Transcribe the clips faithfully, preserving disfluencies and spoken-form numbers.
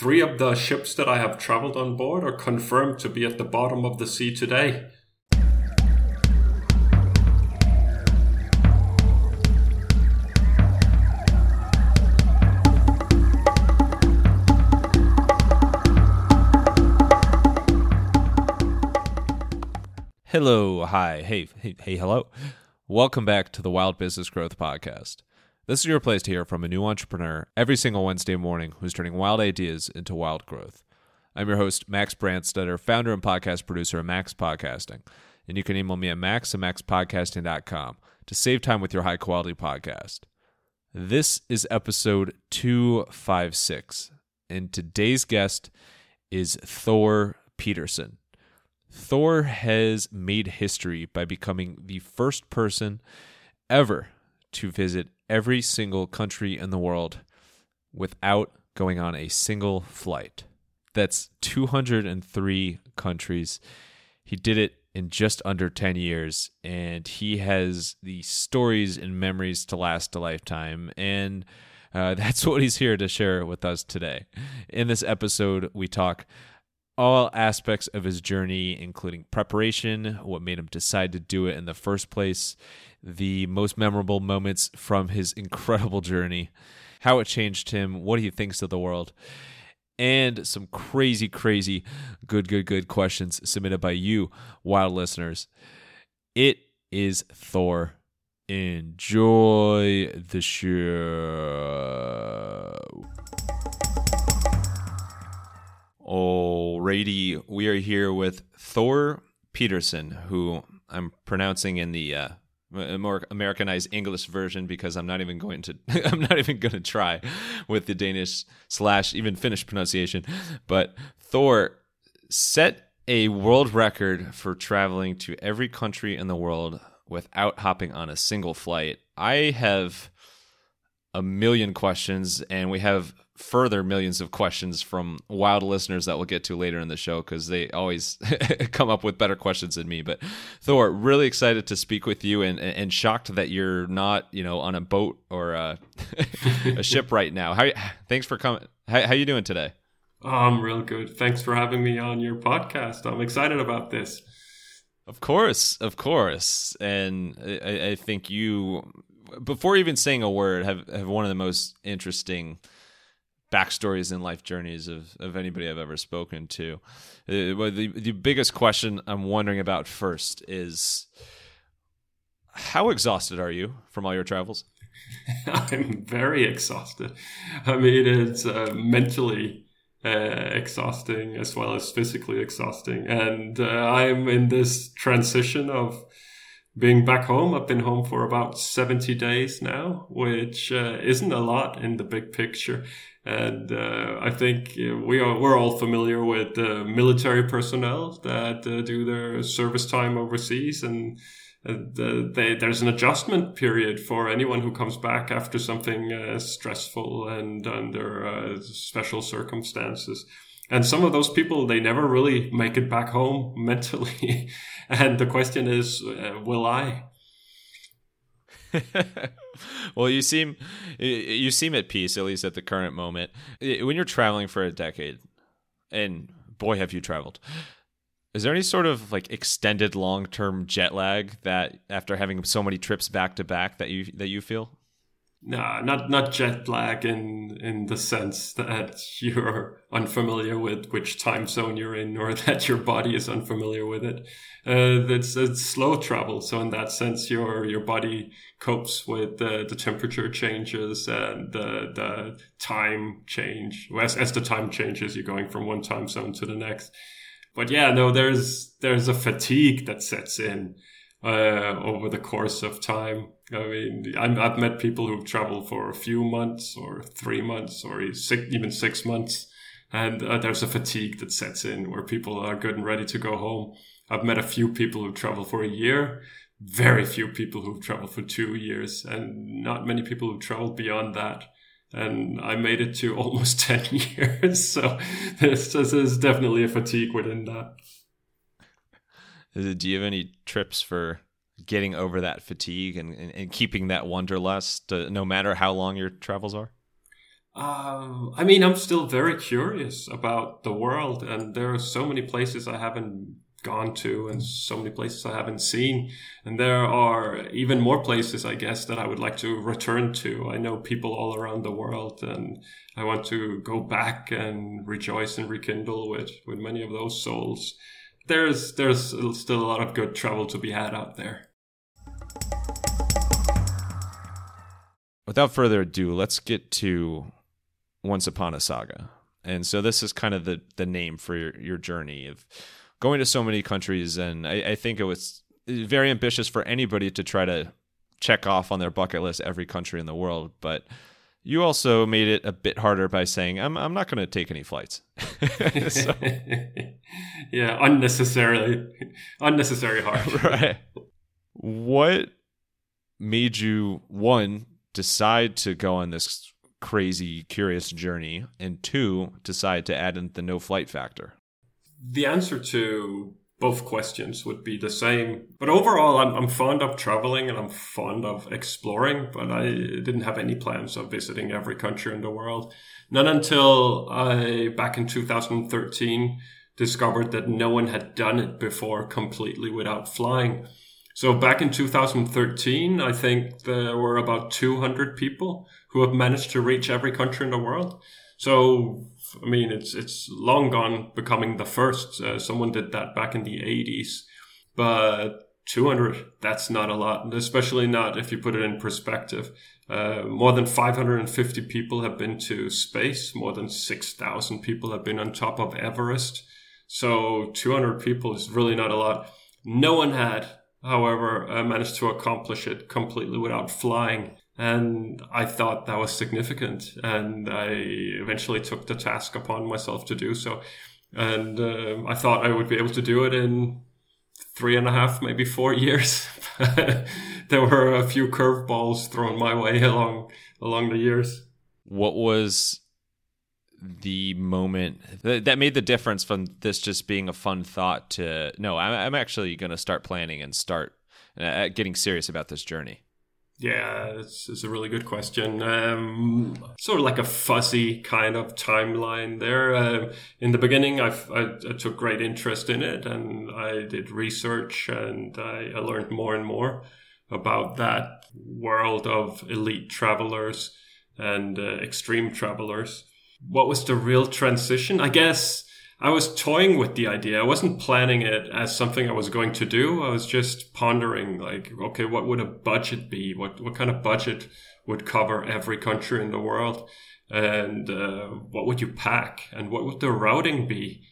Three of the ships that I have traveled on board are confirmed to be at the bottom of the sea today. Hello, hi, hey, hey, hey, hello. Welcome back to the Wild Business Growth Podcast. This is your place to hear from a new entrepreneur every single Wednesday morning who's turning wild ideas into wild growth. I'm your host, Max Brandstetter, founder and podcast producer of Max Podcasting. And you can email me at max at maxpodcasting dot com to save time with your high-quality podcast. This is episode two fifty-six, and today's guest is Thor Pedersen. Thor has made history by becoming the first person ever to visit every single country in the world without going on a single flight. That's two hundred three countries. He did it in just under ten years, and he has the stories and memories to last a lifetime, and uh, that's what he's here to share with us today. In this episode, we talk all aspects of his journey, including preparation, what made him decide to do it in the first place, the most memorable moments from his incredible journey, how it changed him, what he thinks of the world, and some crazy, crazy, good, good, good questions submitted by you, wild listeners. It is Thor. Enjoy the show. Alrighty, we are here with Thor Pedersen, who I'm pronouncing in the uh, more Americanized English version because I'm not even going to I'm not even going to try with the Danish slash even Finnish pronunciation. But Thor set a world record for traveling to every country in the world without hopping on a single flight. I have a million questions, and we have further millions of questions from wild listeners that we'll get to later in the show because they always come up with better questions than me. But Thor, really excited to speak with you, and and shocked that you're not, you know, on a boat or a, a ship right now. How? Thanks for coming. How, how you doing today? Oh, I'm real good. Thanks for having me on your podcast. I'm excited about this. Of course, of course, and I, I think you, before even saying a word, have have one of the most interesting backstories and life journeys of, of anybody I've ever spoken to. Uh, well, the, the biggest question I'm wondering about first is, how exhausted are you from all your travels? I'm very exhausted. I mean, it's uh, mentally uh, exhausting as well as physically exhausting. And uh, I'm in this transition of being back home. I've been home for about seventy days now, which uh, isn't a lot in the big picture. And uh, I think we are, we're all familiar with uh, military personnel that uh, do their service time overseas. And uh, they, there's an adjustment period for anyone who comes back after something uh, stressful and under uh, special circumstances. And some of those people, they never really make it back home mentally. And the question is, uh, will I? Well, you seem you seem at peace, at least at the current moment. When you're traveling for a decade, and boy, have you traveled, is there any sort of like extended long-term jet lag that after having so many trips back to back that you that you feel? No, nah, not not jet lag in in the sense that you're unfamiliar with which time zone you're in, or that your body is unfamiliar with it. Uh, it's, it's slow travel, so in that sense, your your body copes with uh, the temperature changes and the the time change. As as the time changes, you're going from one time zone to the next. But yeah, no, there's there's a fatigue that sets in Uh, over the course of time. I mean, I'm, I've met people who've traveled for a few months or three months or six, even six months. And uh, there's a fatigue that sets in where people are good and ready to go home. I've met a few people who've traveled for a year, very few people who've traveled for two years, and not many people who've traveled beyond that. And I made it to almost ten years. So there's, there's definitely a fatigue within that. Do you have any trips for getting over that fatigue and, and, and keeping that wanderlust, uh, no matter how long your travels are? Uh, I mean, I'm still very curious about the world, and there are so many places I haven't gone to and so many places I haven't seen. And there are even more places, I guess, that I would like to return to. I know people all around the world, and I want to go back and rejoice and rekindle with, with many of those souls. There's, there's still a lot of good travel to be had out there. Without further ado, let's get to Once Upon a Saga. And so this is kind of the, the name for your, your journey of going to so many countries, and I, I think it was very ambitious for anybody to try to check off on their bucket list every country in the world. But you also made it a bit harder by saying, "I'm I'm not going to take any flights." So. Yeah, unnecessarily, unnecessary hard. Right. What made you, one, decide to go on this crazy, curious journey, and two, decide to add in the no flight factor? The answer to both questions would be the same. But overall, I'm, I'm fond of traveling and I'm fond of exploring, but I didn't have any plans of visiting every country in the world. Not until I, back in two thousand thirteen, discovered that no one had done it before completely without flying. So back in two thousand thirteen, I think there were about two hundred people who have managed to reach every country in the world. So, I mean, it's it's long gone becoming the first. Uh, someone did that back in the eighties. But two hundred, that's not a lot, especially not if you put it in perspective. Uh, more than five hundred fifty people have been to space. More than six thousand people have been on top of Everest. So two hundred people is really not a lot. No one had, however, uh, managed to accomplish it completely without flying. And I thought that was significant, and I eventually took the task upon myself to do so. And uh, I thought I would be able to do it in three and a half, maybe four years. There were a few curveballs thrown my way along along the years. What was the moment that made the difference from this just being a fun thought to, no, I'm actually going to start planning and start getting serious about this journey? Yeah, it's, it's a really good question. Um, sort of like a fuzzy kind of timeline there. Uh, in the beginning, I've, I, I took great interest in it, and I did research, and I, I learned more and more about that world of elite travelers and uh, extreme travelers. What was the real transition? I guess I was toying with the idea. I wasn't planning it as something I was going to do. I was just pondering, like, okay, what would a budget be? What what kind of budget would cover every country in the world? And uh, what would you pack? And what would the routing be?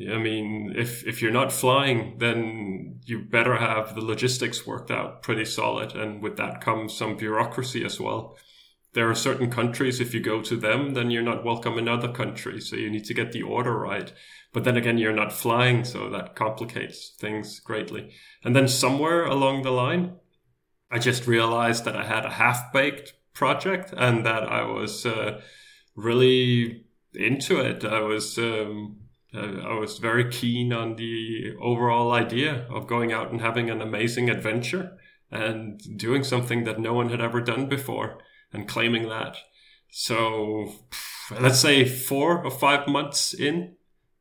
I mean, if, if you're not flying, then you better have the logistics worked out pretty solid. And with that comes some bureaucracy as well. There are certain countries, if you go to them, then you're not welcome in other countries. So you need to get the order right. But then again, you're not flying, so that complicates things greatly. And then somewhere along the line, I just realized that I had a half-baked project and that I was uh, really into it. I was um, I was very keen on the overall idea of going out and having an amazing adventure and doing something that no one had ever done before. And claiming that. So let's say four or five months in.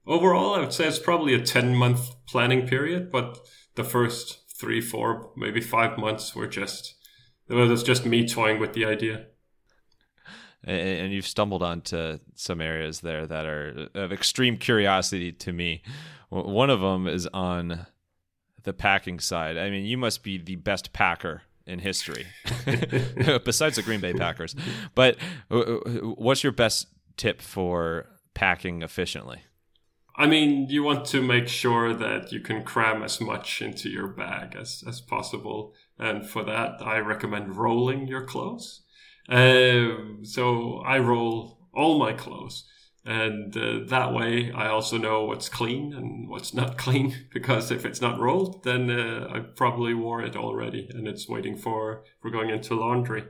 Overall, I would say it's probably a ten-month planning period, but the first three, four, maybe five months were just, it was just me toying with the idea. And you've stumbled onto some areas there that are of extreme curiosity to me. One of them is on the packing side. I mean, you must be the best packer in history, besides the Green Bay Packers. But what's your best tip for packing efficiently? I mean, you want to make sure that you can cram as much into your bag as, as possible. And for that, I recommend rolling your clothes. Um, so I roll all my clothes. And uh, that way, I also know what's clean and what's not clean, because if it's not rolled, then uh, I probably wore it already and it's waiting for, for going into laundry.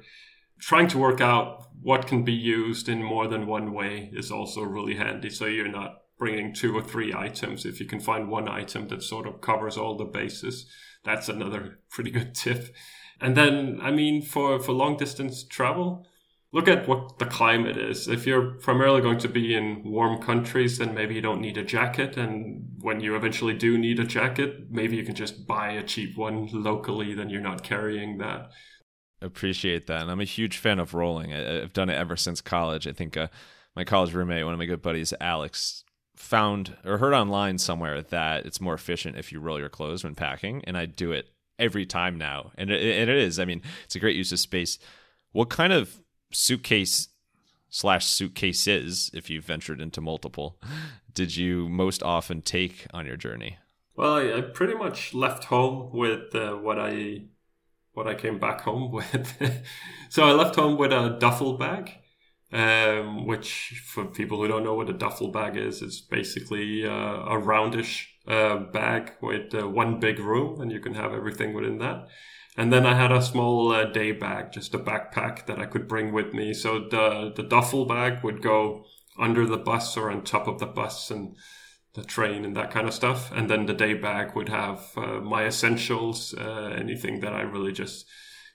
Trying to work out what can be used in more than one way is also really handy. So you're not bringing two or three items. If you can find one item that sort of covers all the bases, that's another pretty good tip. And then, I mean, for, for long distance travel, look at what the climate is. If you're primarily going to be in warm countries, then maybe you don't need a jacket. And when you eventually do need a jacket, maybe you can just buy a cheap one locally, then you're not carrying that. Appreciate that. And I'm a huge fan of rolling. I, I've done it ever since college. I think uh, my college roommate, one of my good buddies, Alex, found or heard online somewhere that it's more efficient if you roll your clothes when packing. And I do it every time now. And it, it is. I mean, it's a great use of space. What kind of suitcase slash suitcases, if you ventured into multiple, did you most often take on your journey? Well, I, I pretty much left home with uh, what I what I came back home with. So I left home with a duffel bag, um, which for people who don't know what a duffel bag is, it's basically uh, a roundish uh, bag with uh, one big room, and you can have everything within that. And then I had a small uh, day bag, just a backpack that I could bring with me. So the the duffel bag would go under the bus or on top of the bus and the train and that kind of stuff. And then the day bag would have uh, my essentials, uh, anything that I really just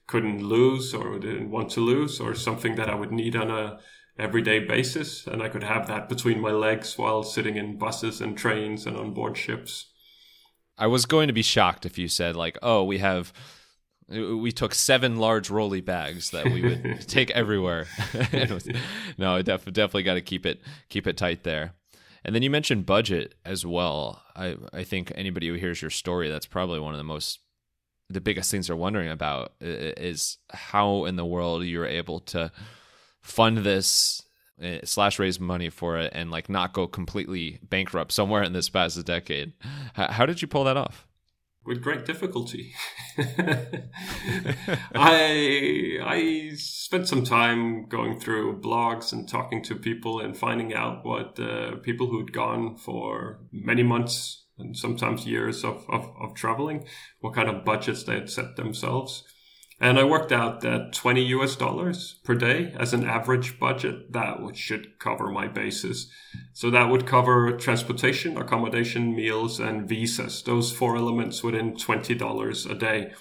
couldn't lose or didn't want to lose, or something that I would need on a everyday basis. And I could have that between my legs while sitting in buses and trains and on board ships. I was going to be shocked if you said like, oh, we have... we took seven large rolly bags that we would take everywhere. No, def- definitely got to keep it keep it tight there. And then you mentioned budget as well. I, I think anybody who hears your story, that's probably one of the most, the biggest things they're wondering about is how in the world you were able to fund this slash raise money for it and like not go completely bankrupt somewhere in this past decade. How did you pull that off? With great difficulty. I I spent some time going through blogs and talking to people and finding out what uh, people who'd gone for many months and sometimes years of, of, of traveling, what kind of budgets they had set themselves. And I worked out that twenty U S dollars per day as an average budget, that would, should cover my bases. So that would cover transportation, accommodation, meals, and visas. Those four elements within twenty dollars a day.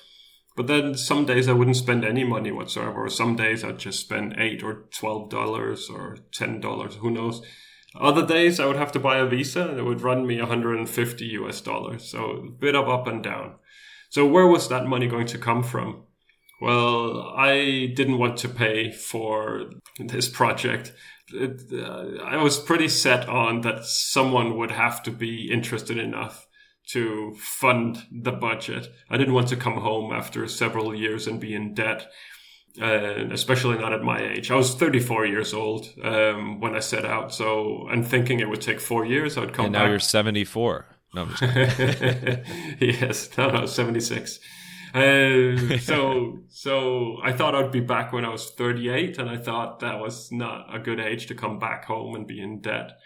But then some days I wouldn't spend any money whatsoever. Or some days I'd just spend eight or twelve dollars or ten dollars, who knows. Other days I would have to buy a visa and it would run me one hundred fifty U S dollars. So a bit of up and down. So where was that money going to come from? Well, I didn't want to pay for this project. It, uh, I was pretty set on that someone would have to be interested enough to fund the budget. I didn't want to come home after several years and be in debt, uh, especially not at my age. I was thirty-four years old um, when I set out, so I'm thinking it would take four years. I would come back. And now back. You're seventy-four. No, I'm just kidding. Yes, no, no, seventy-six. Uh, so, so I thought I'd be back when I was thirty-eight, and I thought that was not a good age to come back home and be in debt.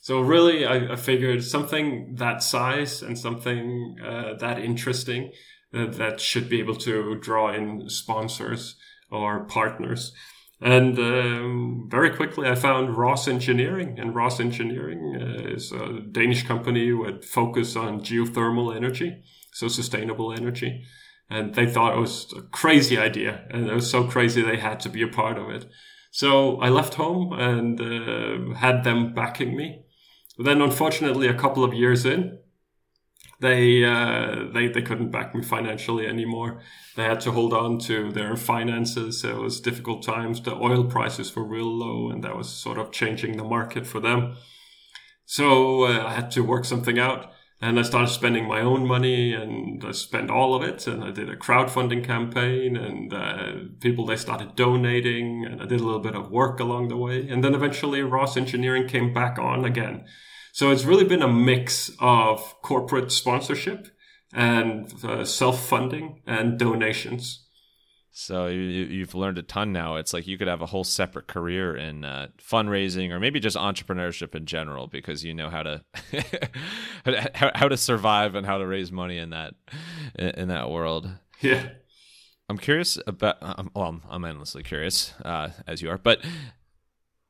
So really, I, I figured something that size and something uh, that interesting uh, that should be able to draw in sponsors or partners. And um, very quickly, I found Ross Engineering. And Ross Engineering uh, is a Danish company with focus on geothermal energy, so sustainable energy. And they thought it was a crazy idea. And it was so crazy they had to be a part of it. So I left home and uh, had them backing me. But then unfortunately, a couple of years in, they, uh, they they couldn't back me financially anymore. They had to hold on to their finances. It was difficult times. The oil prices were real low, and that was sort of changing the market for them. So uh, I had to work something out. And I started spending my own money, and I spent all of it. And I did a crowdfunding campaign, and uh, people, they started donating. And I did a little bit of work along the way. And then eventually Ross Engineering came back on again. So it's really been a mix of corporate sponsorship and uh, self-funding and donations. So you, you've learned a ton now. It's like you could have a whole separate career in uh, fundraising or maybe just entrepreneurship in general, because you know how to how, how to survive and how to raise money in that in that world. Yeah, I'm curious about. Um, well, I'm, I'm endlessly curious, uh, as you are, but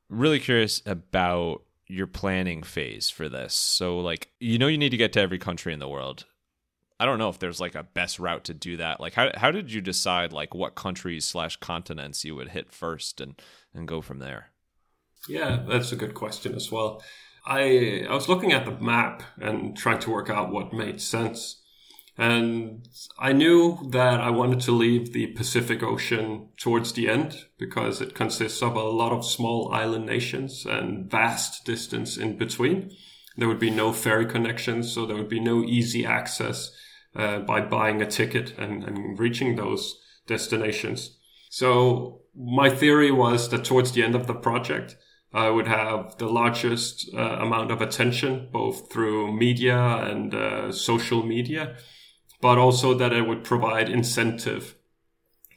really curious about your planning phase for this. So, like, you know, you need to get to every country in the world. I don't know if there's like a best route to do that. Like, how how did you decide like what countries slash continents you would hit first and and go from there? Yeah, that's a good question as well. I I was looking at the map and trying to work out what made sense. And I knew that I wanted to leave the Pacific Ocean towards the end because it consists of a lot of small island nations and vast distance in between. There would be no ferry connections, so there would be no easy access uh, by buying a ticket and, and reaching those destinations. So my theory was that towards the end of the project, I would have the largest uh, amount of attention, both through media and uh, social media, but also that it would provide incentive.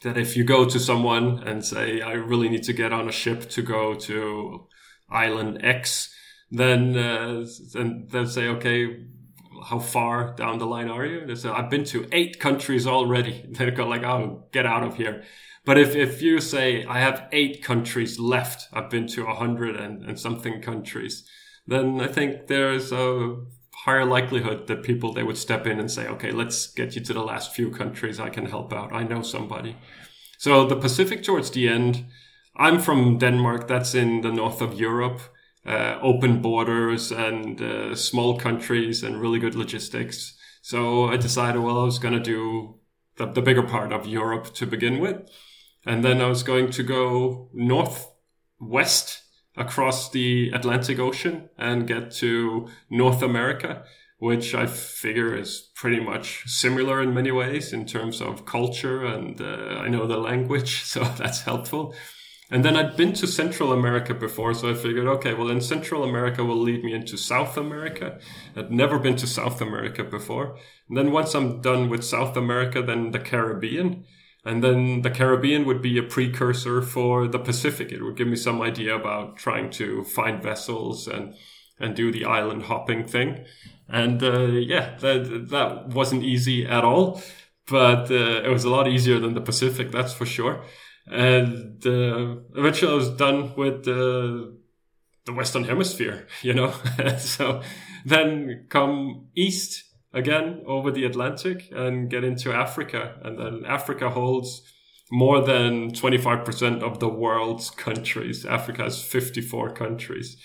That if you go to someone and say, I really need to get on a ship to go to island X, then uh, and they'll say, okay, how far down the line are you? And they say, I've been to eight countries already. They go like, oh, get out of here. But if, if you say, I have eight countries left, I've been to a hundred and, and something countries, then I think there's a higher likelihood that people, they would step in and say, okay, let's get you to the last few countries. I can help out. I know somebody. So the Pacific towards the end, I'm from Denmark. That's in the north of Europe, uh, open borders and uh, small countries and really good logistics. So I decided, well, I was going to do the, the bigger part of Europe to begin with. And then I was going to go northwest across the Atlantic Ocean and get to North America, which I figure is pretty much similar in many ways in terms of culture. And uh, I know the language, so that's helpful. And then I'd been to Central America before, so I figured, okay, well, then Central America will lead me into South America. I'd never been to South America before. And then once I'm done with South America, then the Caribbean. And then the Caribbean would be a precursor for the Pacific. It would give me some idea about trying to find vessels and, and do the island hopping thing. And uh, yeah, that, that wasn't easy at all, but uh, it was a lot easier than the Pacific, that's for sure. And uh, eventually I was done with uh, the Western Hemisphere, you know. So then come east again over the Atlantic and get into Africa. And then Africa holds more than twenty-five percent of the world's countries. Africa has fifty-four countries.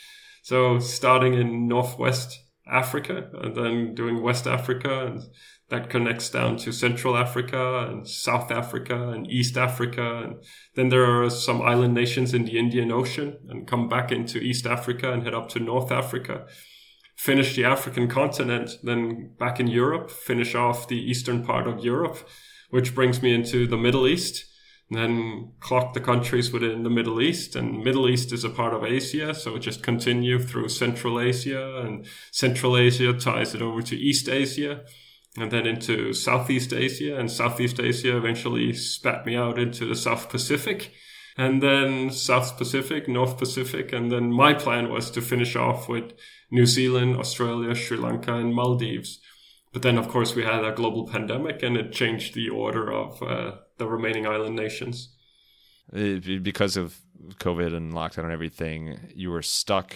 So starting in Northwest Africa and then doing West Africa, and that connects down to Central Africa and South Africa and East Africa. And then there are some island nations in the Indian Ocean, and come back into East Africa and head up to North Africa. Finish the African continent, then back in Europe, finish off the eastern part of Europe, which brings me into the Middle East. And then clock the countries within the Middle East, and Middle East is a part of Asia, so just continue through Central Asia, and Central Asia ties it over to East Asia, and then into Southeast Asia, and Southeast Asia eventually spat me out into the South Pacific, and then South Pacific, North Pacific, and then my plan was to finish off with New Zealand, Australia, Sri Lanka, and Maldives. But then, of course, we had a global pandemic, and it changed the order of uh, the remaining island nations. Because of COVID and lockdown and everything, you were stuck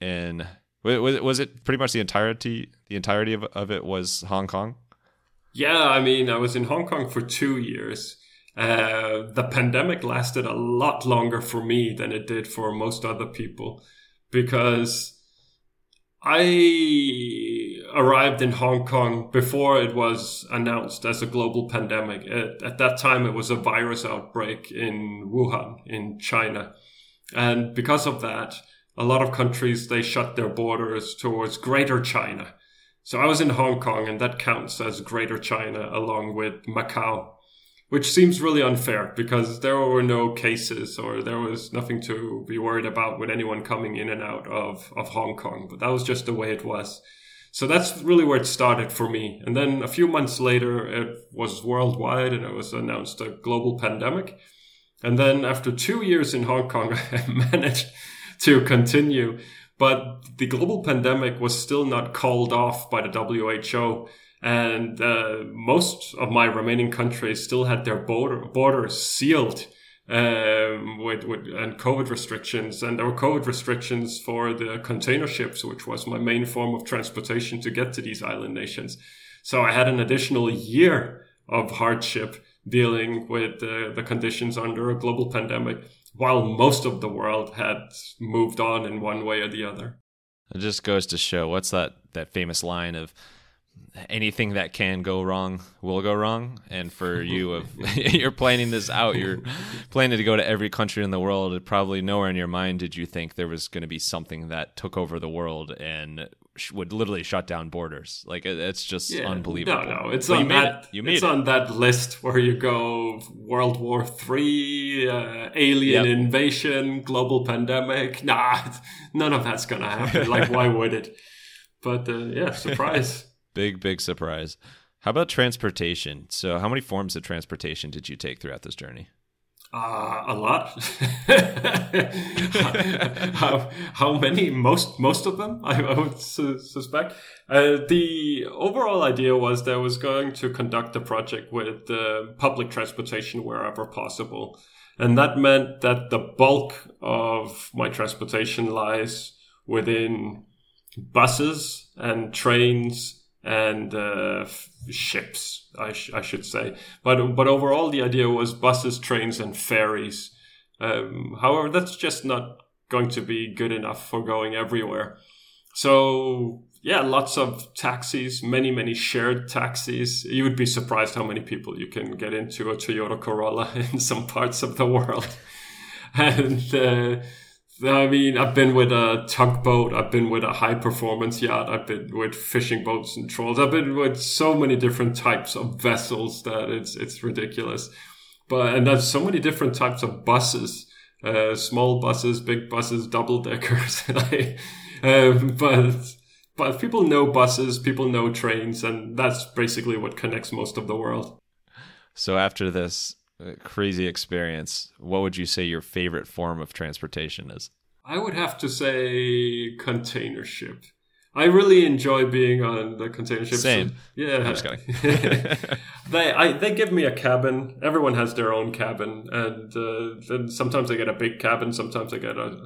in... Was it, was it pretty much the entirety the entirety of, of it was Hong Kong? Yeah, I mean, I was in Hong Kong for two years. Uh, the pandemic lasted a lot longer for me than it did for most other people, because I arrived in Hong Kong before it was announced as a global pandemic. At, at that time, it was a virus outbreak in Wuhan, in China. And because of that, a lot of countries, they shut their borders towards Greater China. So I was in Hong Kong, and that counts as Greater China along with Macau, which seems really unfair because there were no cases or there was nothing to be worried about with anyone coming in and out of, of Hong Kong. But that was just the way it was. So that's really where it started for me. And then a few months later, it was worldwide and it was announced a global pandemic. And then after two years in Hong Kong, I managed to continue. But the global pandemic was still not called off by the W H O. And uh, most of my remaining countries still had their border, borders sealed um, with, with and COVID restrictions. And there were COVID restrictions for the container ships, which was my main form of transportation to get to these island nations. So I had an additional year of hardship dealing with uh, the conditions under a global pandemic, while most of the world had moved on in one way or the other. It just goes to show, what's that, that famous line of anything that can go wrong will go wrong. And for you, of you're planning this out, you're planning to go to every country in the world. It probably nowhere in your mind did you think there was going to be something that took over the world and would literally shut down borders. Like, it's just yeah, unbelievable. No, no, it's but on you made that. It. You made it's it. on that list where you go World War Three, uh, alien yep. invasion, global pandemic. Nah, none of that's gonna happen. Like, why would it? But uh, yeah, surprise. Big, big surprise. How about transportation? So how many forms of transportation did you take throughout this journey? Uh, a lot. how, how many? Most most of them, I, I would su- suspect. Uh, the overall idea was that I was going to conduct the project with uh, public transportation wherever possible. And that meant that the bulk of my transportation lies within buses and trains and uh, f- ships, I, sh- I should say. But but overall, the idea was buses, trains, and ferries. Um, however, that's just not going to be good enough for going everywhere. So, yeah, lots of taxis, many, many shared taxis. You would be surprised how many people you can get into a Toyota Corolla in some parts of the world. and... Uh, I mean, I've been with a tugboat, I've been with a high-performance yacht, I've been with fishing boats and trawls, I've been with so many different types of vessels that it's it's ridiculous. But and there's so many different types of buses, uh, small buses, big buses, double-deckers. um, but, but people know buses, people know trains, and that's basically what connects most of the world. So after this crazy experience, what would you say your favorite form of transportation is? I would have to say container ship. I really enjoy being on the container ship. Same. So, yeah. I'm just kidding. they, I, they give me a cabin. Everyone has their own cabin. And uh, then sometimes I get a big cabin. Sometimes I get a,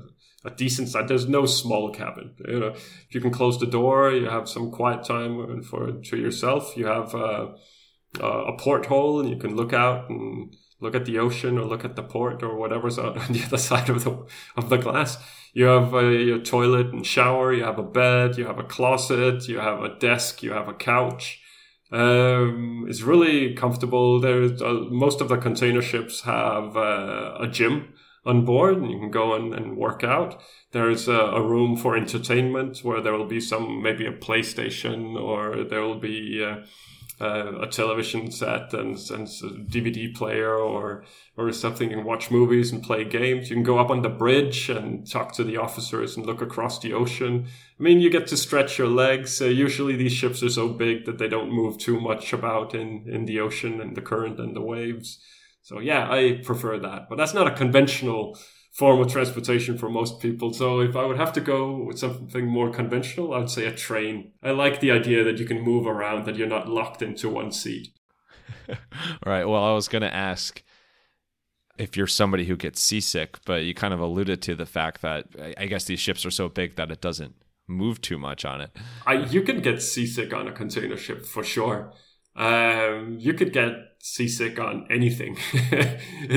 a decent size. There's no small cabin. You know, you can close the door. You have some quiet time for to yourself. You have uh, Uh, a porthole, and you can look out and look at the ocean or look at the port or whatever's on the other side of the of the glass. You have a your toilet and shower. You have a bed. You have a closet. You have a desk. You have a couch. Um, it's really comfortable. There's uh, most of the container ships have uh, a gym on board, and you can go in and work out. There's a, a room for entertainment where there will be some, maybe a PlayStation, or there will be Uh, Uh, a television set and, and a D V D player or or something, and watch movies and play games. You can go up on the bridge and talk to the officers and look across the ocean. I mean, you get to stretch your legs. Uh, usually these ships are so big that they don't move too much about in, in the ocean and the current and the waves. So yeah, I prefer that. But that's not a conventional form of transportation for most people. So if I would have to go with something more conventional, I would say a train. I like the idea that you can move around, that you're not locked into one seat. All right. Well, I was going to ask if you're somebody who gets seasick, but you kind of alluded to the fact that I guess these ships are so big that it doesn't move too much on it. I, you can get seasick on a container ship for sure. Um, you could get seasick on anything,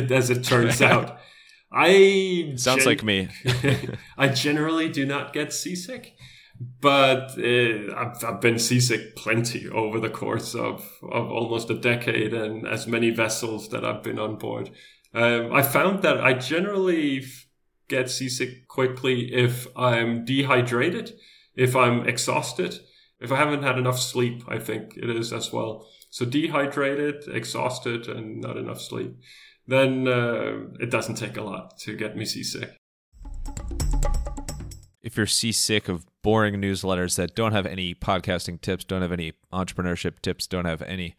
as it turns out. I Sounds gen- like me. I generally do not get seasick, but uh, I've, I've been seasick plenty over the course of, of almost a decade and as many vessels that I've been on board. Um, I found that I generally get seasick quickly if I'm dehydrated, if I'm exhausted, if I haven't had enough sleep, I think it is as well. So dehydrated, exhausted, and not enough sleep. Then uh, it doesn't take a lot to get me seasick. If you're seasick of boring newsletters that don't have any podcasting tips, don't have any entrepreneurship tips, don't have any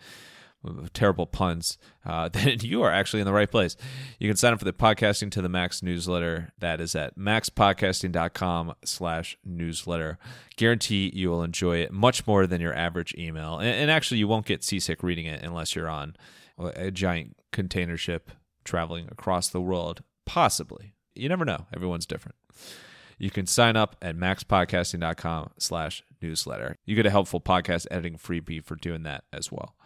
terrible puns, uh, then you are actually in the right place. You can sign up for the Podcasting to the Max newsletter. That is at max podcasting dot com slash newsletter. Guarantee you will enjoy it much more than your average email. And, and actually, you won't get seasick reading it unless you're on a giant container ship traveling across the world, possibly. You never know. Everyone's different. You can sign up at max podcasting dot com slash newsletter. You get a helpful podcast editing freebie for doing that as well.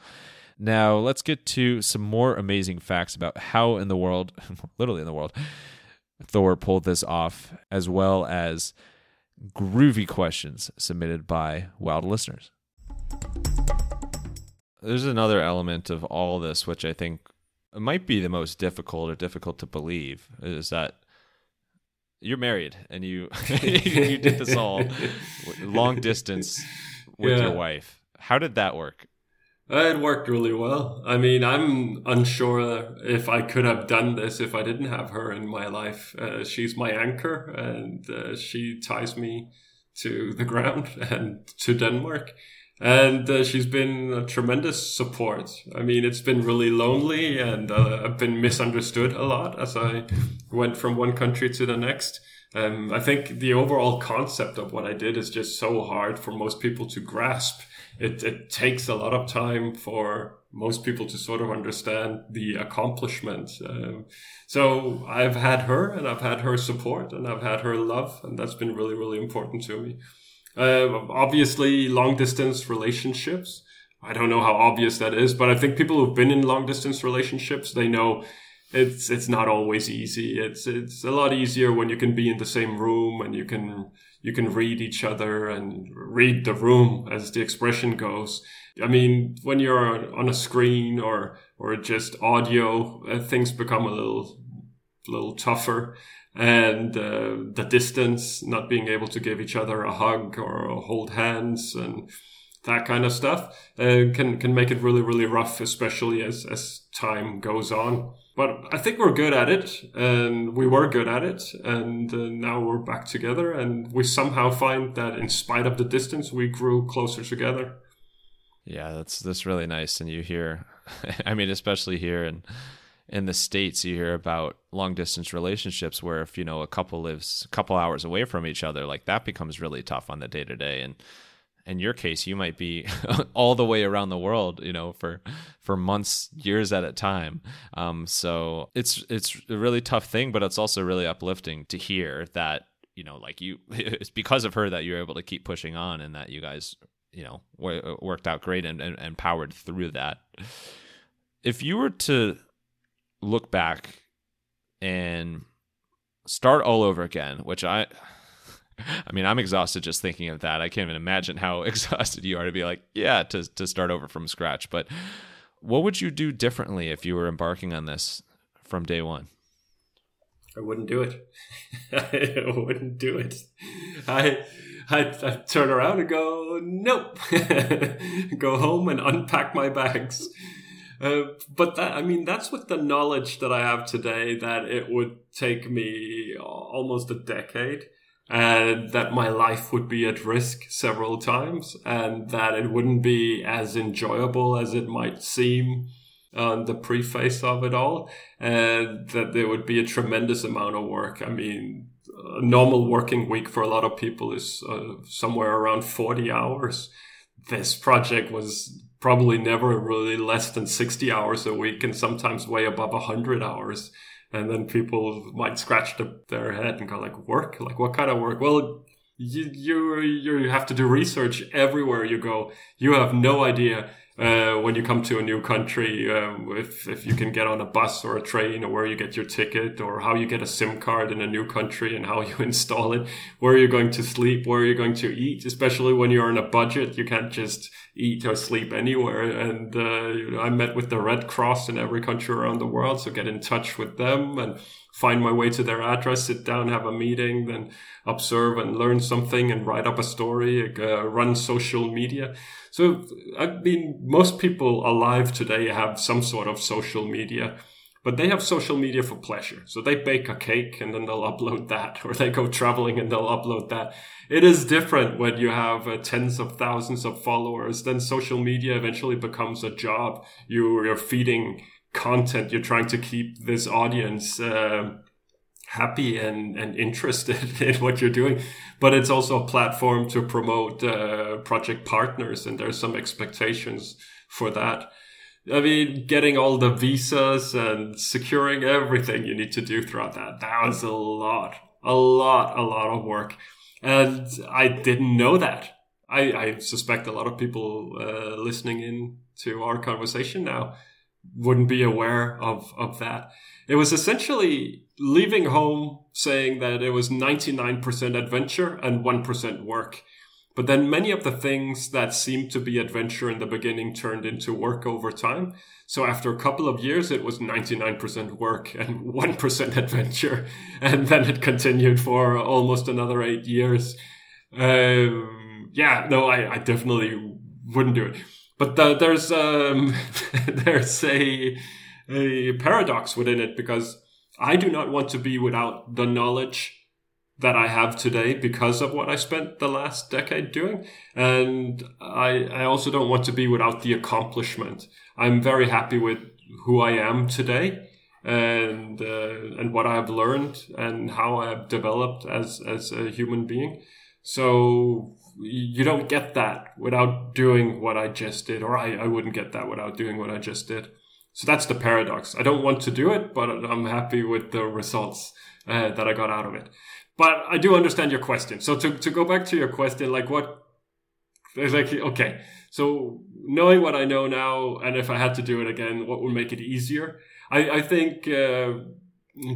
Now, let's get to some more amazing facts about how in the world, literally in the world, Thor pulled this off, as well as groovy questions submitted by wild listeners. There's another element of all this, which I think might be the most difficult or difficult to believe, is that you're married and you you did this all long distance with yeah. your wife. How did that work? It worked really well. I mean, I'm unsure if I could have done this if I didn't have her in my life. Uh, she's my anchor, and uh, she ties me to the ground and to Denmark. And uh, she's been a tremendous support. I mean, it's been really lonely, and uh, I've been misunderstood a lot as I went from one country to the next. Um, I think the overall concept of what I did is just so hard for most people to grasp. It, it takes a lot of time for most people to sort of understand the accomplishment. Um, so I've had her, and I've had her support, and I've had her love, and that's been really, really important to me. Uh, obviously, long-distance relationships. I don't know how obvious that is, but I think people who've been in long-distance relationships, they know it's it's not always easy. It's it's a lot easier when you can be in the same room and you can... You can read each other and read the room, as the expression goes. I mean, when you're on a screen or or just audio, uh, things become a little little tougher. And uh, the distance, not being able to give each other a hug or hold hands and that kind of stuff, uh, can can make it really, really rough, especially as as time goes on. But I think we're good at it, and we were good at it, and uh, now we're back together, and we somehow find that in spite of the distance, we grew closer together. Yeah, that's that's really nice. And you hear, I mean, especially here in in the States, you hear about long distance relationships where if you know a couple lives a couple hours away from each other, like that becomes really tough on the day to day. And in your case, you might be all the way around the world, you know, for for months, years at a time. Um, so it's it's a really tough thing, but it's also really uplifting to hear that, you know, like you, it's because of her that you're able to keep pushing on, and that you guys, you know, w- worked out great and, and, and powered through that. If you were to look back and start all over again, which I... I mean, I'm exhausted just thinking of that. I can't even imagine how exhausted you are to be like, yeah, to to start over from scratch. But what would you do differently if you were embarking on this from day one? I wouldn't do it. I wouldn't do it. I I'd, I'd turn around and go, nope. Go home and unpack my bags. Uh, but that, I mean, that's with the knowledge that I have today that it would take me almost a decade. And that my life would be at risk several times, and that it wouldn't be as enjoyable as it might seem on the preface of it all, and that there would be a tremendous amount of work. I mean, a normal working week for a lot of people is uh, somewhere around forty hours. This project was probably never really less than sixty hours a week, and sometimes way above one hundred hours. And then people might scratch the, their head and go like, work? Like, what kind of work? Well, you you you have to do research everywhere you go. You have no idea uh, when you come to a new country um, if, if you can get on a bus or a train, or where you get your ticket, or how you get a SIM card in a new country and how you install it, where you're going to sleep, where you're going to eat, especially when you're on a budget. You can't just eat or sleep anywhere. And uh, you know, I met with the Red Cross in every country around the world, so get in touch with them and find my way to their address, sit down, have a meeting, then observe and learn something and write up a story, uh, run social media. So, I mean, most people alive today have some sort of social media, but they have social media for pleasure. So they bake a cake and then they'll upload that, or they go traveling and they'll upload that. It is different when you have uh, tens of thousands of followers. Then social media eventually becomes a job. You, you're feeding content. You're trying to keep this audience uh, happy and, and interested in what you're doing. But it's also a platform to promote uh, project partners, and there's some expectations for that. I mean, getting all the visas and securing everything you need to do throughout that. That was a lot, a lot, a lot of work. And I didn't know that. I, I suspect a lot of people uh, listening in to our conversation now wouldn't be aware of, of that. It was essentially leaving home saying that it was ninety-nine percent adventure and one percent work. But then many of the things that seemed to be adventure in the beginning turned into work over time. So after a couple of years, it was ninety-nine percent work and one percent adventure. And then it continued for almost another eight years. Um, yeah, no, I, I definitely wouldn't do it. But the, there's um, there's a, a paradox within it, because I do not want to be without the knowledge that I have today because of what I spent the last decade doing. And I, I also don't want to be without the accomplishment. I'm very happy with who I am today and uh, and what I've learned and how I've developed as, as a human being. So you don't get that without doing what I just did, or I, I wouldn't get that without doing what I just did. So that's the paradox. I don't want to do it, but I'm happy with the results uh, that I got out of it. But I do understand your question. So to, to go back to your question, like what, like, okay. So knowing what I know now, and if I had to do it again, what would make it easier? I, I think uh,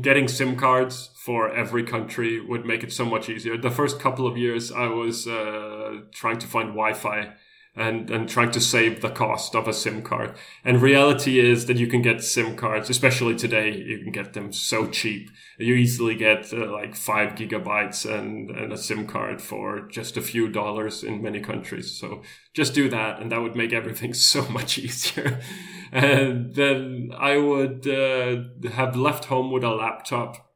getting SIM cards for every country would make it so much easier. The first couple of years I was uh, trying to find Wi-Fi and, and trying to save the cost of a SIM card. And reality is that you can get SIM cards, especially today, you can get them so cheap. You easily get uh, like five gigabytes and, and a SIM card for just a few dollars in many countries. So just do that, and that would make everything so much easier. And then I would uh, have left home with a laptop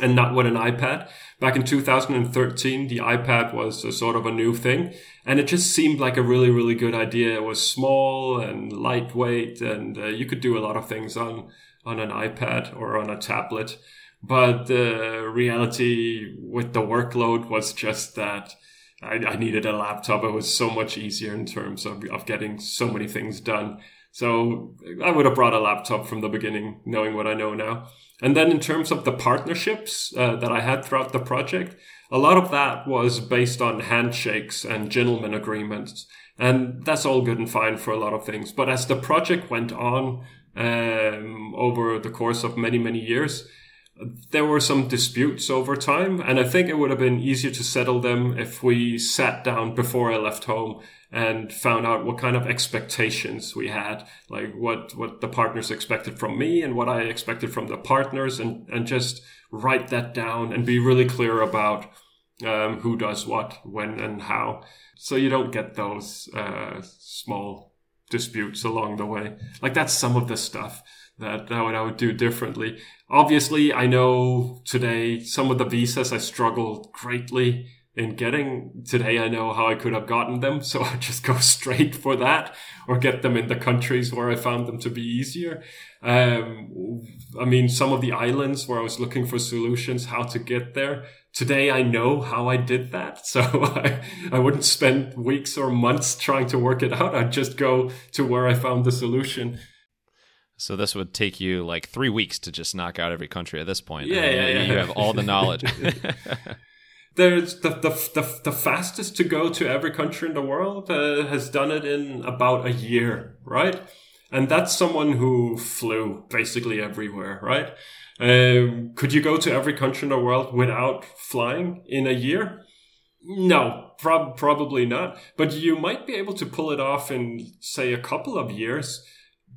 and not with an iPad. Back in two thousand thirteen, the iPad was a sort of a new thing. And it just seemed like a really, really good idea. It was small and lightweight, and uh, you could do a lot of things on, on an iPad or on a tablet. But the uh, reality with the workload was just that I, I needed a laptop. It was so much easier in terms of, of getting so many things done. So I would have brought a laptop from the beginning, knowing what I know now. And then in terms of the partnerships uh, that I had throughout the project, a lot of that was based on handshakes and gentleman agreements. And that's all good and fine for a lot of things. But as the project went on um, over the course of many, many years, there were some disputes over time. And I think it would have been easier to settle them if we sat down before I left home and found out what kind of expectations we had, like what, what the partners expected from me and what I expected from the partners, and, and just write that down and be really clear about um, who does what, when, and how. So you don't get those uh, small disputes along the way. Like that's some of the stuff that I would, I would do differently. Obviously, I know today some of the visas I struggled greatly in getting. Today I know how I could have gotten them, so I just go straight for that or get them in the countries where I found them to be easier. Um, I mean, some of the islands where I was looking for solutions, how to get there. Today I know how I did that, so I, I wouldn't spend weeks or months trying to work it out. I'd just go to where I found the solution. So this would take you like three weeks to just knock out every country at this point. Yeah, yeah, yeah. You have all the knowledge. There's the, the the the fastest to go to every country in the world uh, has done it in about a year, right? And that's someone who flew basically everywhere, right? Um, could you go to every country in the world without flying in a year? No, prob- probably not. But you might be able to pull it off in, say, a couple of years,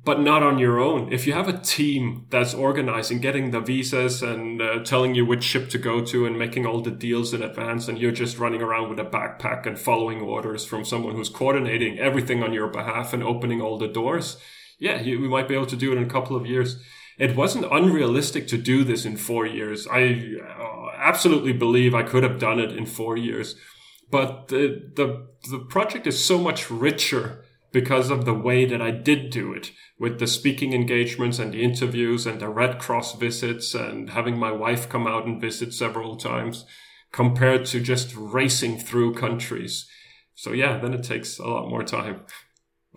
but not on your own. If you have a team that's organizing, getting the visas and uh, telling you which ship to go to and making all the deals in advance, and you're just running around with a backpack and following orders from someone who's coordinating everything on your behalf and opening all the doors, yeah, you, you might be able to do it in a couple of years. It wasn't unrealistic to do this in four years. I uh, absolutely believe I could have done it in four years. But the the, the project is so much richer because of the way that I did do it, with the speaking engagements and the interviews and the Red Cross visits and having my wife come out and visit several times, compared to just racing through countries. So yeah, then it takes a lot more time.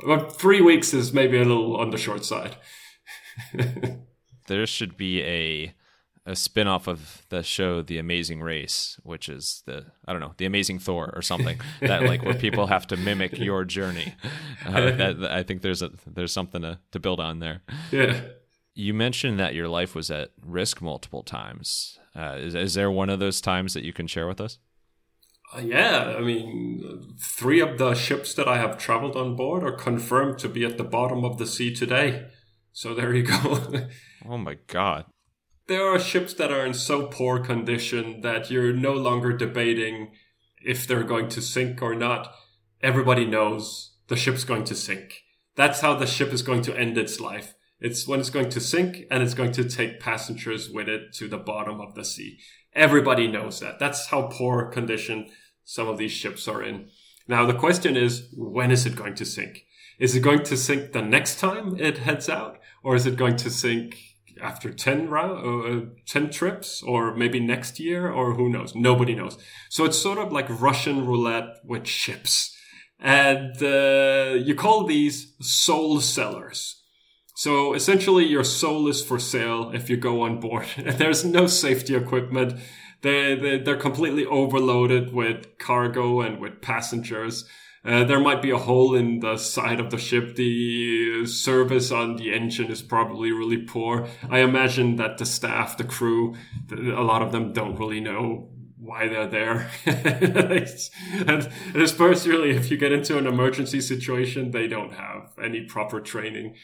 But three weeks is maybe a little on the short side. There should be a a spin-off of the show The Amazing Race, which is the, I don't know, The Amazing Thor or something, that like where people have to mimic your journey. Uh, that, I think there's a there's something to, to build on there. Yeah. You mentioned that your life was at risk multiple times. Uh, is, is there one of those times that you can share with us? Uh, yeah, I mean, three of the ships that I have traveled on board are confirmed to be at the bottom of the sea today. So there you go. Oh my God. There are ships that are in so poor condition that you're no longer debating if they're going to sink or not. Everybody knows the ship's going to sink. That's how the ship is going to end its life. It's when it's going to sink and it's going to take passengers with it to the bottom of the sea. Everybody knows that. That's how poor condition some of these ships are in. Now, the question is, when is it going to sink? Is it going to sink the next time it heads out? Or is it going to sink after ten, round, uh, ten trips, or maybe next year, or who knows? Nobody knows. So it's sort of like Russian roulette with ships. And uh, you call these soul sellers. So essentially your soul is for sale if you go on board. There's no safety equipment. They, they, they're completely overloaded with cargo and with passengers. Uh, there might be a hole in the side of the ship. The service on the engine is probably really poor. I imagine that the staff, the crew, a lot of them don't really know why they're there. And especially if you get into an emergency situation, they don't have any proper training.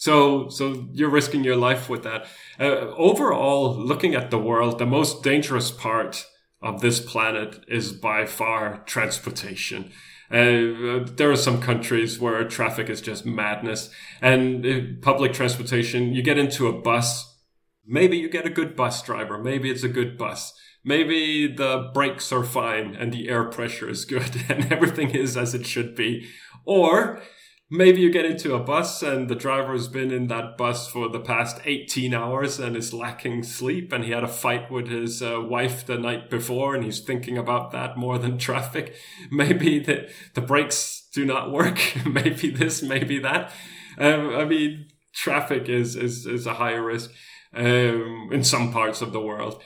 So, so you're risking your life with that. Uh, overall, looking at the world, the most dangerous part of this planet is by far transportation. Uh, there are some countries where traffic is just madness. And uh, public transportation, you get into a bus. Maybe you get a good bus driver. Maybe it's a good bus. Maybe the brakes are fine and the air pressure is good and everything is as it should be. Or maybe you get into a bus and the driver has been in that bus for the past eighteen hours and is lacking sleep, and he had a fight with his uh, wife the night before and he's thinking about that more than traffic. Maybe the, the brakes do not work. Maybe this, maybe that. Um, I mean, traffic is, is, is a higher risk um, in some parts of the world.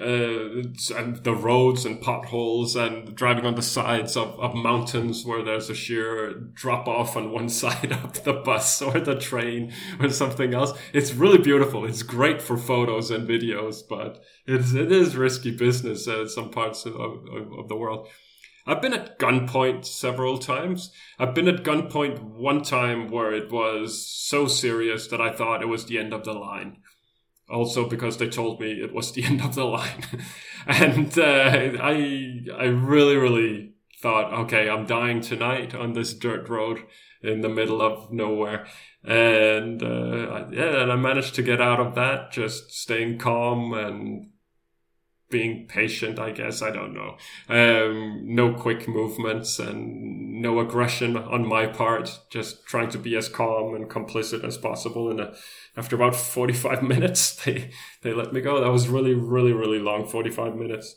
Uh, and the roads and potholes and driving on the sides of, of mountains where there's a sheer drop off on one side of the bus or the train or something else. It's really beautiful. It's great for photos and videos, but it's, it is risky business in some parts of, of, of the world. I've been at gunpoint several times. I've been at gunpoint one time where it was so serious that I thought it was the end of the line. Also because they told me it was the end of the line. And uh, I I really, really thought, okay, I'm dying tonight on this dirt road in the middle of nowhere. And uh, yeah, and I managed to get out of that, just staying calm and being patient, I guess. I don't know. Um, no quick movements and no aggression on my part. Just trying to be as calm and complicit as possible. And after about forty-five minutes, they, they let me go. That was really, really, really long, forty-five minutes.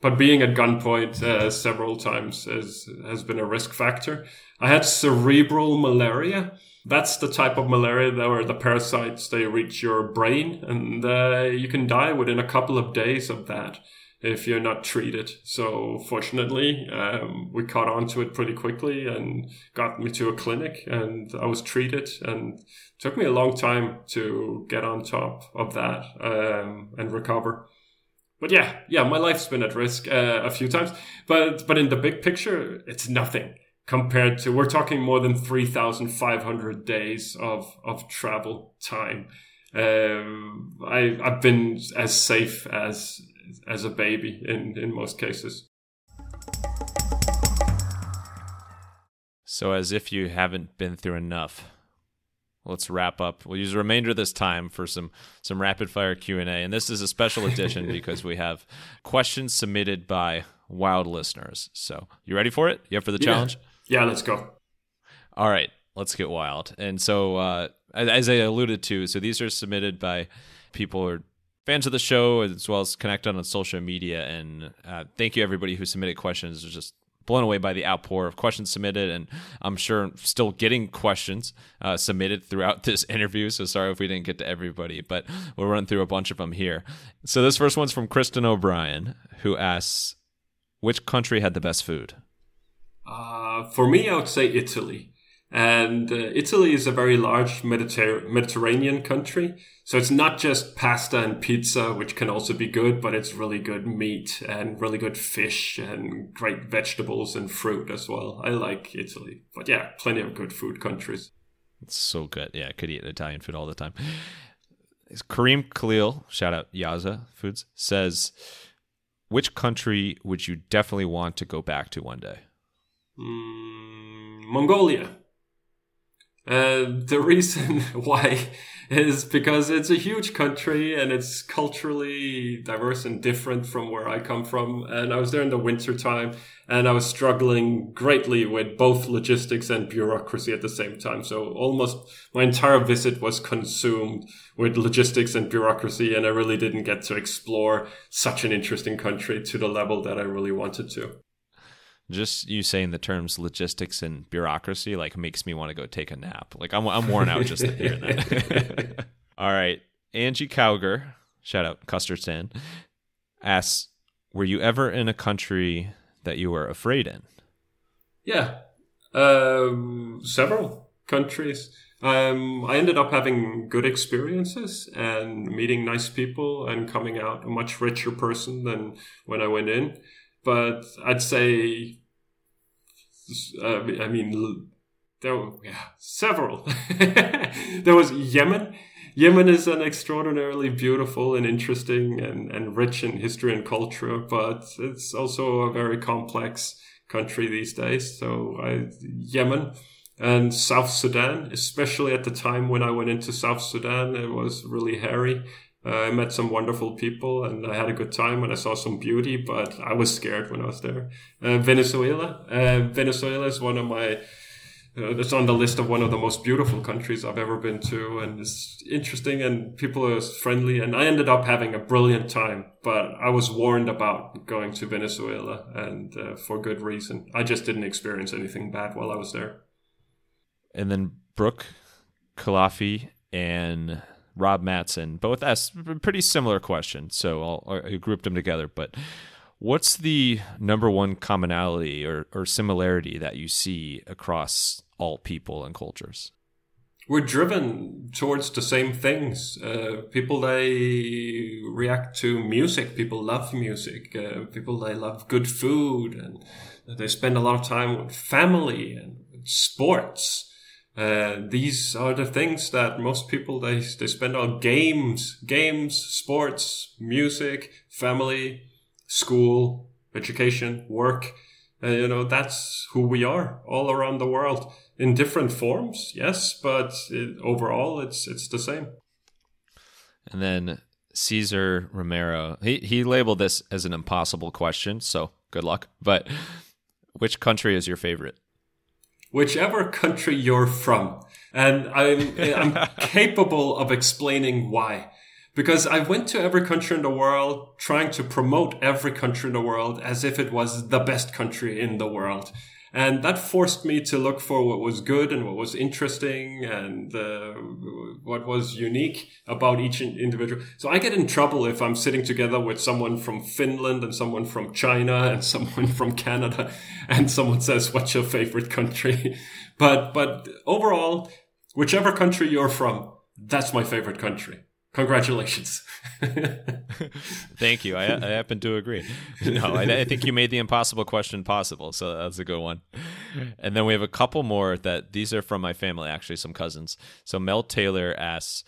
But being at gunpoint uh, several times is, has been a risk factor. I had cerebral malaria. That's the type of malaria that where the parasites, they reach your brain, and uh, you can die within a couple of days of that if you're not treated. So fortunately, um, we caught on to it pretty quickly and got me to a clinic, and I was treated, and it took me a long time to get on top of that um, and recover. But yeah, yeah, my life's been at risk uh, a few times. But but in the big picture, it's nothing compared to, we're talking more than three thousand five hundred days of, of travel time. Um, I, I've been as safe as as a baby in, in most cases. So as if you haven't been through enough, let's wrap up. We'll use the remainder of this time for some, some rapid-fire Q and A. And this is a special edition because we have questions submitted by wild listeners. So you ready for it? You up for the yeah. challenge? Yeah, let's go. All right, let's get wild. And so uh, as I alluded to, so these are submitted by people who are fans of the show as well as connect on social media. And uh, thank you, everybody who submitted questions. It's just blown away by the outpour of questions submitted, and I'm sure still getting questions uh, submitted throughout this interview. So sorry if we didn't get to everybody, but we'll run through a bunch of them here. So this first one's from Kristen O'Brien, who asks, which country had the best food? Uh, for me, I would say Italy. And uh, Italy is a very large Mediter- Mediterranean country. So it's not just pasta and pizza, which can also be good, but it's really good meat and really good fish and great vegetables and fruit as well. I like Italy. But yeah, plenty of good food countries. It's so good. Yeah, I could eat Italian food all the time. Kareem Khalil, shout out Yaza Foods, says, which country would you definitely want to go back to one day? Mm, Mongolia. Uh, the reason why is because it's a huge country and it's culturally diverse and different from where I come from. And I was there in the winter time and I was struggling greatly with both logistics and bureaucracy at the same time. So almost my entire visit was consumed with logistics and bureaucracy, and I really didn't get to explore such an interesting country to the level that I really wanted to. Just you saying the terms logistics and bureaucracy like makes me want to go take a nap. Like I'm I'm worn out just hearing that. All right. Angie Kauger, shout out Custard Sand, asks, were you ever in a country that you were afraid in? Yeah. Um, several countries. Um, I ended up having good experiences and meeting nice people and coming out a much richer person than when I went in. But I'd say, uh, I mean, there were yeah, several. There was Yemen. Yemen is an extraordinarily beautiful and interesting and, and rich in history and culture, but it's also a very complex country these days. So I, Yemen and South Sudan, especially at the time when I went into South Sudan, it was really hairy. Uh, I met some wonderful people and I had a good time and I saw some beauty, but I was scared when I was there. Uh, Venezuela. Uh, Venezuela is one of my, uh, it's on the list of one of the most beautiful countries I've ever been to. And it's interesting and people are friendly. And I ended up having a brilliant time, but I was warned about going to Venezuela and uh, for good reason. I just didn't experience anything bad while I was there. And then Brooke Kalafi and Rob Matson both asked a pretty similar question, so I'll, I grouped them together. But what's the number one commonality or, or similarity that you see across all people and cultures? We're driven towards the same things. Uh, people, they react to music. People love music. Uh, people, they love good food. And they spend a lot of time with family and sports. Uh, these are the things that most people, they, they spend on games, games, sports, music, family, school, education, work. Uh, you know, that's who we are all around the world in different forms. Yes, but it, overall, it's, it's the same. And then Cesar Romero, he, he labeled this as an impossible question. So good luck. But which country is your favorite? Whichever country you're from. And I'm, I'm capable of explaining why. Because I went to every country in the world trying to promote every country in the world as if it was the best country in the world. And that forced me to look for what was good and what was interesting and uh, what was unique about each individual. So I get in trouble if I'm sitting together with someone from Finland and someone from China and someone from Canada and someone says, what's your favorite country? But, but overall, whichever country you're from, that's my favorite country. Congratulations. Thank you. I, I happen to agree. No, I, I think you made the impossible question possible. So that's a good one. And then we have a couple more that these are from my family, actually, some cousins. So Mel Taylor asks,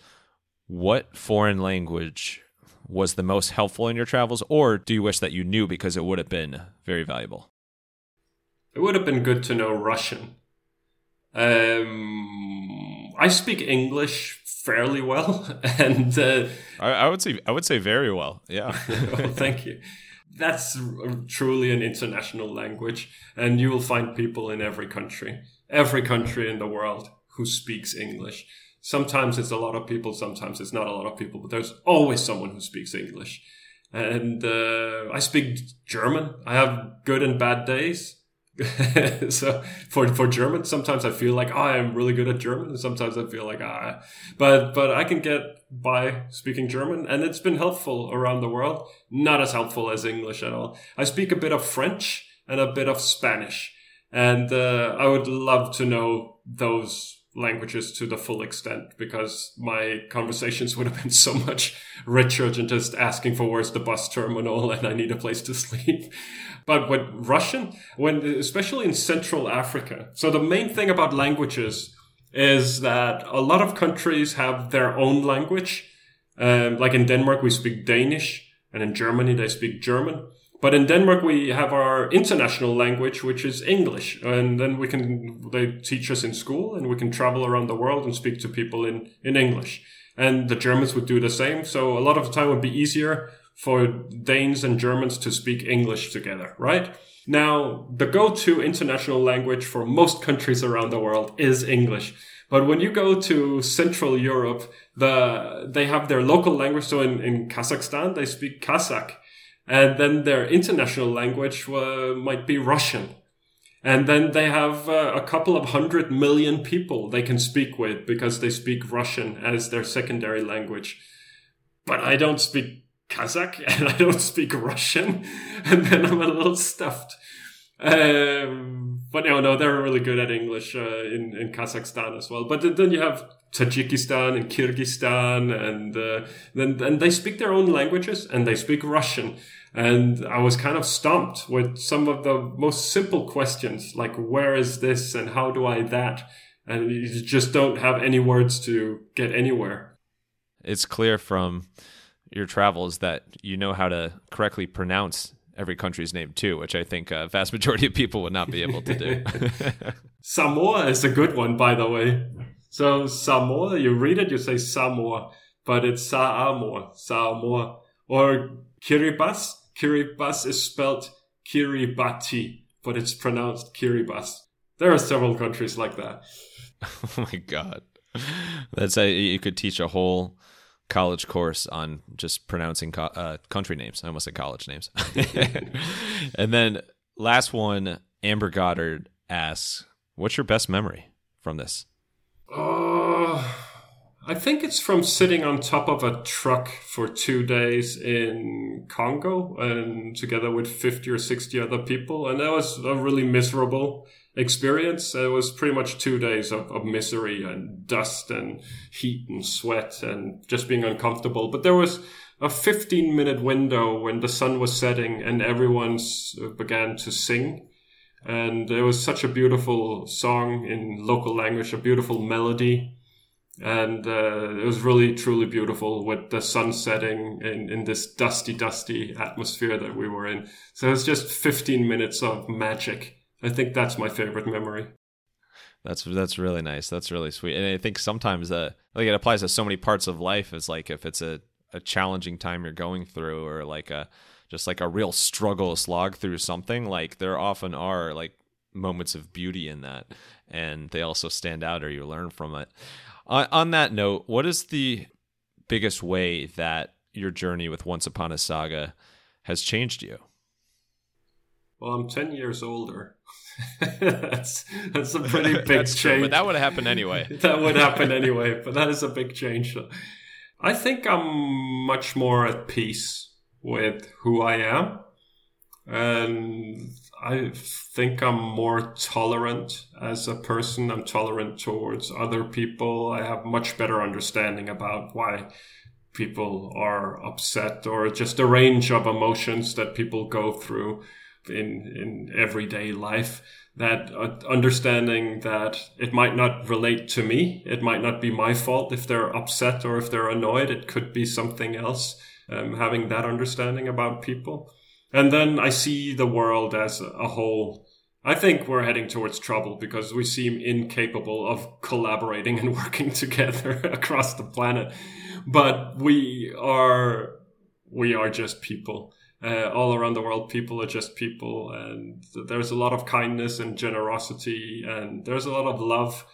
what foreign language was the most helpful in your travels? Or do you wish that you knew because it would have been very valuable? It would have been good to know Russian. Um, I speak English fairly well, and uh, I, I would say I would say very well. Yeah. Well, thank you. That's truly an international language, and you will find people in every country, every country in the world who speaks English. Sometimes it's a lot of people, sometimes it's not a lot of people, but there's always someone who speaks English. And uh, I speak German. I have good and bad days. So for for German, sometimes I feel like, oh, I'm really good at German, and sometimes I feel like ah, but but I can get by speaking German, and it's been helpful around the world. Not as helpful as English at all. I speak a bit of French and a bit of Spanish, and uh, I would love to know those languages to the full extent, because my conversations would have been so much richer than just asking for where's the bus terminal and I need a place to sleep. But with Russian, when especially in Central Africa, so the main thing about languages is that a lot of countries have their own language. Um, like in Denmark, we speak Danish, and in Germany, they speak German. But in Denmark, we have our international language, which is English. And then we can, they teach us in school, and we can travel around the world and speak to people in, in English. And the Germans would do the same. So a lot of the time it would be easier for Danes and Germans to speak English together, right? Now, the go-to international language for most countries around the world is English. But when you go to Central Europe, the, they have their local language. So in, in Kazakhstan, they speak Kazakh. And then their international language uh, might be Russian. And then they have uh, a couple of hundred million people they can speak with because they speak Russian as their secondary language. But I don't speak Kazakh and I don't speak Russian. And then I'm a little stuffed. Um, but no, no, they're really good at English uh, in, in Kazakhstan as well. But then you have Tajikistan and Kyrgyzstan, and uh, then and they speak their own languages, and they speak Russian. And I was kind of stumped with some of the most simple questions, like where is this and how do I that? And you just don't have any words to get anywhere. It's clear from your travels that you know how to correctly pronounce every country's name too, which I think a vast majority of people would not be able to do. Samoa is a good one, by the way. So Samoa, you read it, you say Samoa, but it's Samoa, Samoa. Or Kiribati, Kiribati is spelled Kiribati, but it's pronounced Kiribati. There are several countries like that. Oh my God. That's a, you could teach a whole college course on just pronouncing co- uh, country names. I almost said college names. And then last one, Amber Goddard asks, what's your best memory from this? Uh, I think it's from sitting on top of a truck for two days in Congo, and together with fifty or sixty other people. And that was a really miserable experience. It was pretty much two days of, of misery and dust and heat and sweat and just being uncomfortable. But there was a fifteen minute window when the sun was setting and everyone began to sing. And it was such a beautiful song in local language, a beautiful melody. And uh, it was really, truly beautiful with the sun setting in, in this dusty, dusty atmosphere that we were in. So it was just fifteen minutes of magic. I think that's my favorite memory. That's that's really nice. That's really sweet. And I think sometimes uh, like it applies to so many parts of life. It's like if it's a, a challenging time you're going through, or like a just like a real struggle slog through something, like there often are like moments of beauty in that, and they also stand out or you learn from it. Uh, on that note, what is the biggest way that your journey with Once Upon a Saga has changed you? Well, I'm ten years older. that's that's a pretty big that's change. True, but that would have happened anyway. That would happen anyway, but that is a big change. I think I'm much more at peace with who I am. And I think I'm more tolerant as a person. I'm tolerant towards other people. I have much better understanding about why people are upset, or just a range of emotions that people go through in, in everyday life. That uh, understanding that it might not relate to me. It might not be my fault if they're upset or if they're annoyed. It could be something else. Um, having that understanding about people. And then I see the world as a whole. I think we're heading towards trouble because we seem incapable of collaborating and working together across the planet. But we are, we are just people. Uh, all around the world, people are just people. And there's a lot of kindness and generosity. And there's a lot of love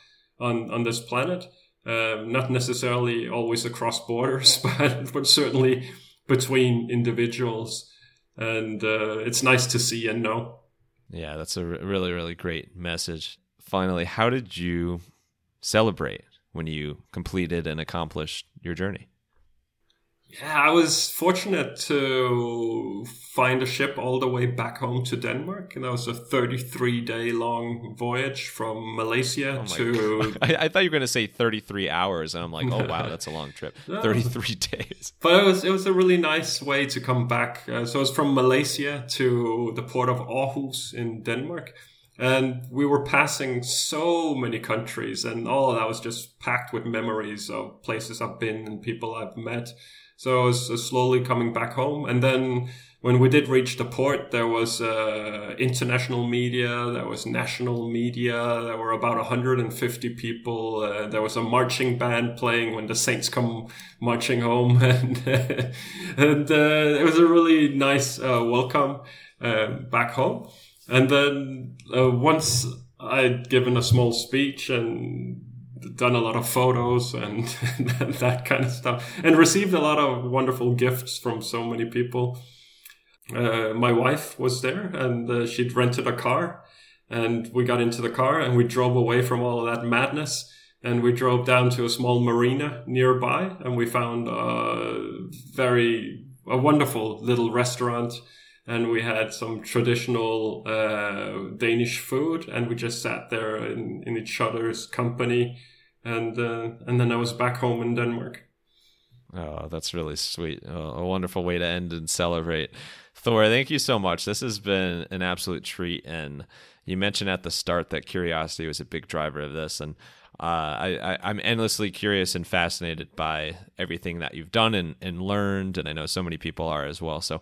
on, on this planet. Uh, not necessarily always across borders, but, but certainly between individuals. And uh, it's nice to see and know. Yeah, that's a really, really great message. Finally, how did you celebrate when you completed and accomplished your journey? Yeah, I was fortunate to find a ship all the way back home to Denmark. And that was a thirty-three day long voyage from Malaysia oh to... I, I thought you were going to say thirty-three hours. And I'm like, oh, wow, that's a long trip. No. thirty-three days. But it was, it was a really nice way to come back. Uh, so it was from Malaysia to the port of Aarhus in Denmark. And we were passing so many countries. And all of that was just packed with memories of places I've been and people I've met. So I was slowly coming back home. And then when we did reach the port, there was uh, international media, there was national media, there were about one hundred fifty people. Uh, there was a marching band playing when the Saints come marching home. And, and uh, it was a really nice uh, welcome uh, back home. And then uh, once I'd given a small speech and done a lot of photos and that kind of stuff, and received a lot of wonderful gifts from so many people. Uh, my wife was there, and uh, she'd rented a car, and we got into the car and we drove away from all of that madness. And we drove down to a small marina nearby, and we found a very a wonderful little restaurant. And we had some traditional uh, Danish food, and we just sat there in, in each other's company. And uh, and then I was back home in Denmark. Oh, that's really sweet. Oh, a wonderful way to end and celebrate. Thor, thank you so much. This has been an absolute treat. And you mentioned at the start that curiosity was a big driver of this. And uh, I, I, I'm endlessly curious and fascinated by everything that you've done and, and learned. And I know so many people are as well. So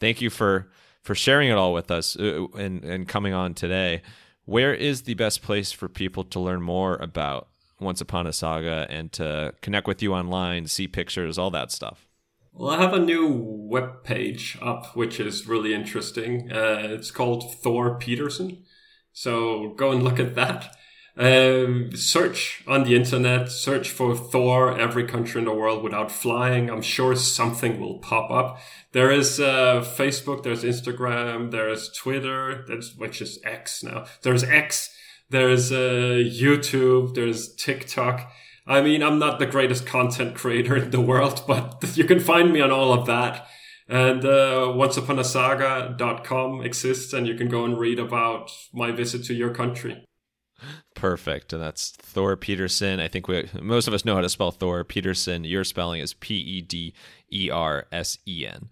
thank you for, for sharing it all with us and, and coming on today. Where is the best place for people to learn more about Once Upon a Saga and to connect with you online, see pictures, all that stuff? Well, I have a new web page up, which is really interesting. Uh, it's called Thor Pedersen. So go and look at that. Um, search on the internet, search for Thor, every country in the world without flying. I'm sure something will pop up. There is uh, Facebook, there's Instagram, there's Twitter, that's, which is X now. There's X. There's uh, YouTube, there's TikTok. I mean, I'm not the greatest content creator in the world, but you can find me on all of that. And uh, once upon a saga dot com exists, and you can go and read about my visit to your country. Perfect. And that's Thor Pedersen. I think we most of us know how to spell Thor Pedersen. Your spelling is P E D E R S E N.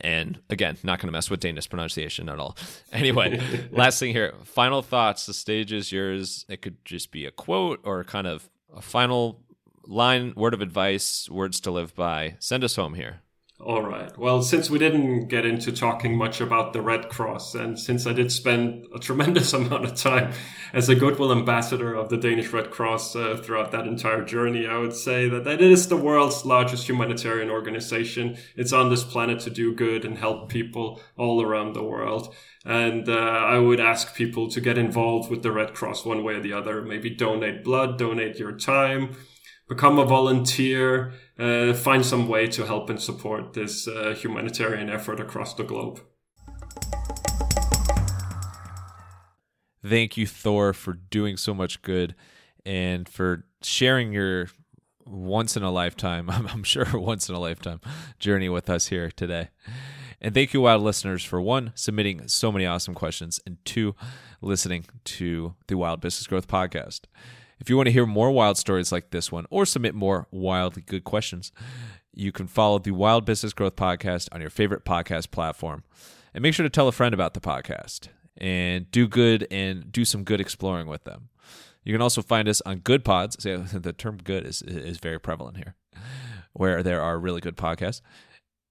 And again, not going to mess with Danish pronunciation at all. Anyway, last thing here. Final thoughts. The stage is yours. It could just be a quote or kind of a final line, word of advice, words to live by. Send us home here. All right. Well, since we didn't get into talking much about the Red Cross, and since I did spend a tremendous amount of time as a goodwill ambassador of the Danish Red Cross uh, throughout that entire journey, I would say that it is the world's largest humanitarian organization. It's on this planet to do good and help people all around the world. And uh, I would ask people to get involved with the Red Cross one way or the other. Maybe donate blood, donate your time, become a volunteer, uh, find some way to help and support this uh, humanitarian effort across the globe. Thank you, Thor, for doing so much good and for sharing your once-in-a-lifetime, I'm sure once-in-a-lifetime journey with us here today. And thank you, Wild listeners, for one, submitting so many awesome questions, and two, listening to the Wild Business Growth Podcast. If you want to hear more wild stories like this one or submit more wildly good questions, you can follow the Wild Business Growth Podcast on your favorite podcast platform. And make sure to tell a friend about the podcast and do good and do some good exploring with them. You can also find us on Good Pods. The term good is, is very prevalent here, where there are really good podcasts.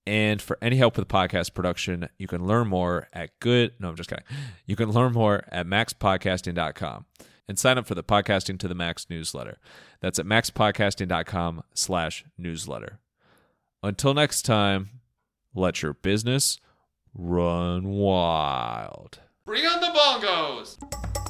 And for any help with podcast production, you can learn more at good. No, I'm just kidding. You can learn more at max podcasting dot com. And sign up for the Podcasting to the Max newsletter. That's at maxpodcasting.com slash newsletter. Until next time, let your business run wild. Bring on the bongos!